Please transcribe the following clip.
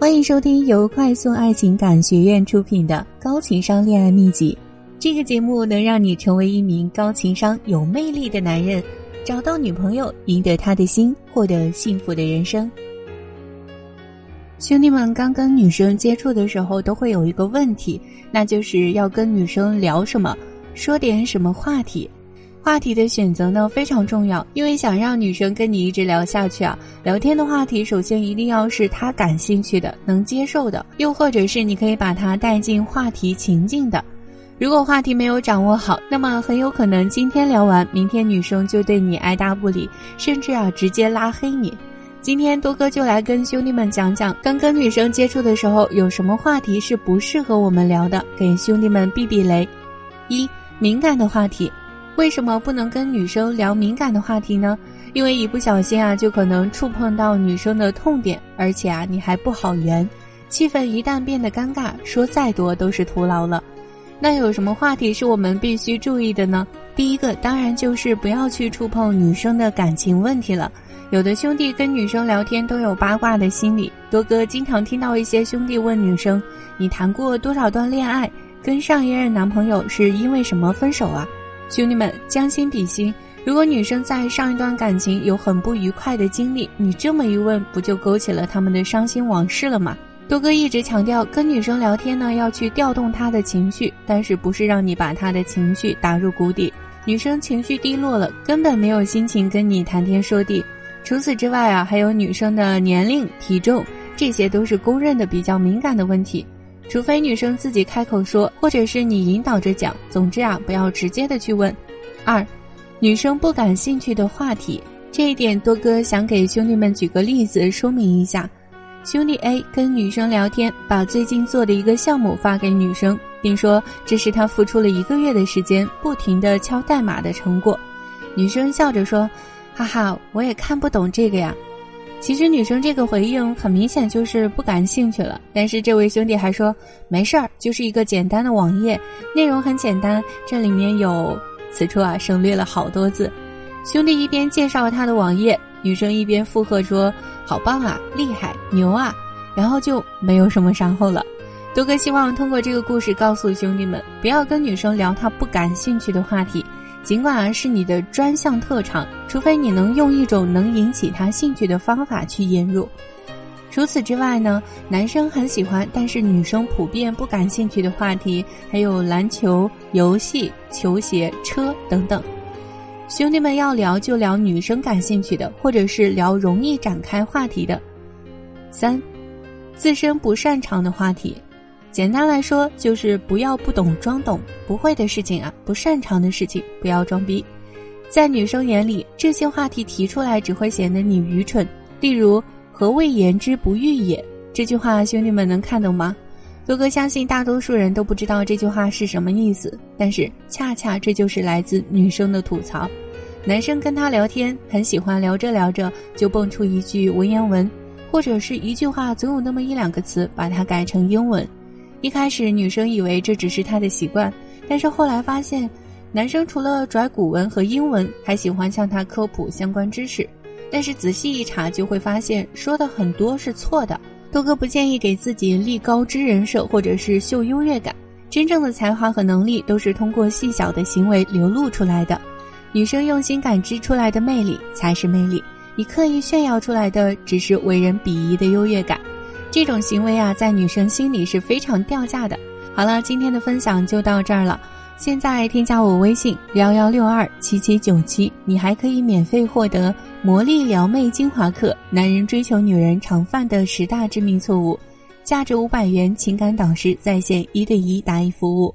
欢迎收听由快速爱情感学院出品的高情商恋爱秘籍，这个节目能让你成为一名高情商有魅力的男人，找到女朋友，赢得她的心，获得幸福的人生。兄弟们刚跟女生接触的时候都会有一个问题，那就是要跟女生聊什么，说点什么话题。话题的选择呢非常重要，因为想让女生跟你一直聊下去啊，聊天的话题首先一定要是她感兴趣的，能接受的，又或者是你可以把她带进话题情境的。如果话题没有掌握好，那么很有可能今天聊完，明天女生就对你爱答不理，甚至直接拉黑你。今天多哥就来跟兄弟们讲讲，刚跟女生接触的时候有什么话题是不适合我们聊的，给兄弟们避避雷。一、敏感的话题。为什么不能跟女生聊敏感的话题呢？因为一不小心就可能触碰到女生的痛点，而且你还不好圆，气氛一旦变得尴尬，说再多都是徒劳了。那有什么话题是我们必须注意的呢？第一个当然就是不要去触碰女生的感情问题了。有的兄弟跟女生聊天都有八卦的心理，多哥经常听到一些兄弟问女生，你谈过多少段恋爱，跟上一任男朋友是因为什么分手啊？兄弟们将心比心，如果女生在上一段感情有很不愉快的经历，你这么一问，不就勾起了他们的伤心往事了吗？多哥一直强调跟女生聊天呢要去调动她的情绪，但是不是让你把她的情绪打入谷底。女生情绪低落了，根本没有心情跟你谈天说地。除此之外还有女生的年龄、体重，这些都是公认的比较敏感的问题，除非女生自己开口说，或者是你引导着讲，总之不要直接的去问。二、女生不感兴趣的话题。这一点多哥想给兄弟们举个例子说明一下。兄弟 A 跟女生聊天，把最近做的一个项目发给女生，并说这是他付出了1个月的时间，不停地敲代码的成果。女生笑着说，哈哈，我也看不懂这个呀。其实女生这个回应很明显就是不感兴趣了，但是这位兄弟还说，没事儿，就是一个简单的网页，内容很简单，这里面有……此处省略了好多字。兄弟一边介绍他的网页，女生一边附和说，好棒啊，厉害，牛啊，然后就没有什么然后了。多哥希望通过这个故事告诉兄弟们，不要跟女生聊她不感兴趣的话题，尽管是你的专项特长，除非你能用一种能引起他兴趣的方法去引入。除此之外呢，男生很喜欢但是女生普遍不感兴趣的话题还有篮球、游戏、球鞋、车等等。兄弟们要聊就聊女生感兴趣的，或者是聊容易展开话题的。3、自身不擅长的话题。简单来说就是不要不懂装懂，不会的事情不擅长的事情不要装逼。在女生眼里，这些话题提出来只会显得你愚蠢，例如何谓言之不欲也，这句话兄弟们能看懂吗？多哥相信大多数人都不知道这句话是什么意思，但是恰恰这就是来自女生的吐槽。男生跟她聊天很喜欢聊着聊着就蹦出一句文言文，或者是一句话总有那么1-2个词把它改成英文。一开始女生以为这只是她的习惯，但是后来发现男生除了拽古文和英文，还喜欢向她科普相关知识，但是仔细一查就会发现说的很多是错的。多哥不建议给自己立高知人设或者是秀优越感，真正的才华和能力都是通过细小的行为流露出来的。女生用心感知出来的魅力才是魅力，你刻意炫耀出来的只是为人鄙夷的优越感，这种行为在女生心里是非常掉价的。好了，今天的分享就到这儿了。现在添加我微信11627797，你还可以免费获得魔力撩妹精华课，男人追求女人常犯的10大致命错误，价值500元情感导师在线1对1答疑服务。